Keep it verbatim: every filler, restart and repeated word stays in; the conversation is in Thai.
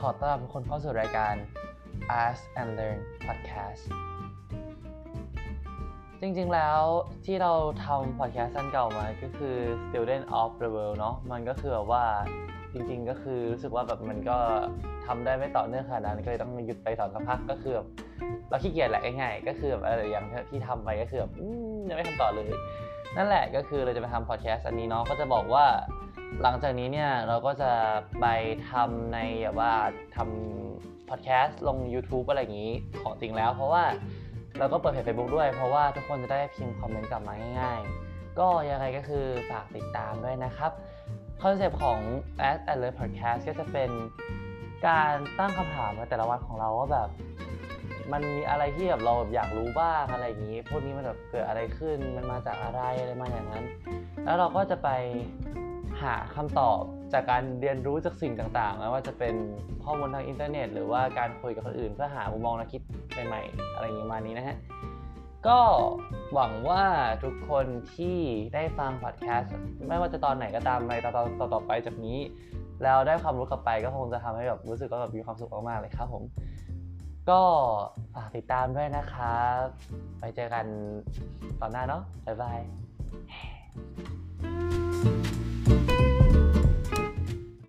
ขอต้อนรับทุกคนเข้าสู่รายการ Ask and Learn Podcast จริงๆแล้วที่เราทำ podcast อันเก่ามาก็คือ Student of the World เนาะมันก็คือแบบว่าจริงๆก็คือรู้สึกว่าแบบมันก็ทำได้ไม่ต่อเนื่องขนาดนั้นก็เลยต้องหยุดไปสอนสักพักก็คือแบบเราขี้เกียจแหละง่ายๆก็คือแบบอะไรอย่างที่ทำไปก็คือแบบยังไม่ทำต่อเลยนั่นแหละก็คือเราจะไปทำ podcast อันนี้เนาะก็จะบอกว่าหลังจากนี้เนี่ยเราก็จะไปทำในแบบว่าทำพอดแคสต์ลง YouTube อะไรอย่างนี้ของจริงแล้วเพราะว่าเราก็เปิดเพจ Facebook ด้วยเพราะว่าทุกคนจะได้พิมพ์คอมเมนต์กลับมาง่ายๆก็ยังไงก็คือฝากติดตามด้วยนะครับคอนเซ็ปต์ของ Ask and Learn Podcast ก็จะเป็นการตั้งคำถามในแต่ละวันของเราว่าแบบมันมีอะไรที่แบบเราอยากรู้บ้างอะไรอย่างนี้พวกนี้มันแบบเกิดอะไรขึ้นมันมาจากอะไรอะไรมาอย่างนั้นแล้วเราก็จะไปหาคำตอบจากการเรียนรู้จากสิ่งต่างๆไม่ว่าจะเป็นข้อมูลทางอินเทอร์เน็ตหรือว่าการคุยกับคนอื่นเพื่อหามุมมองและคิดใหม่ๆอะไรอย่างนี้มานี้นะฮะก็หวังว่าทุกคนที่ได้ฟังพอดแคสต์ไม่ว่าจะตอนไหนก็ตามในตอนต่อๆไปจากนี้แล้วได้ความรู้กลับไปก็คงจะทำให้แบบรู้สึกว่าแบบมีความสุขมากๆเลยครับผมก็ฝากติดตามด้วยนะครับไปเจอกันตอนหน้าเนาะบ๊ายบาย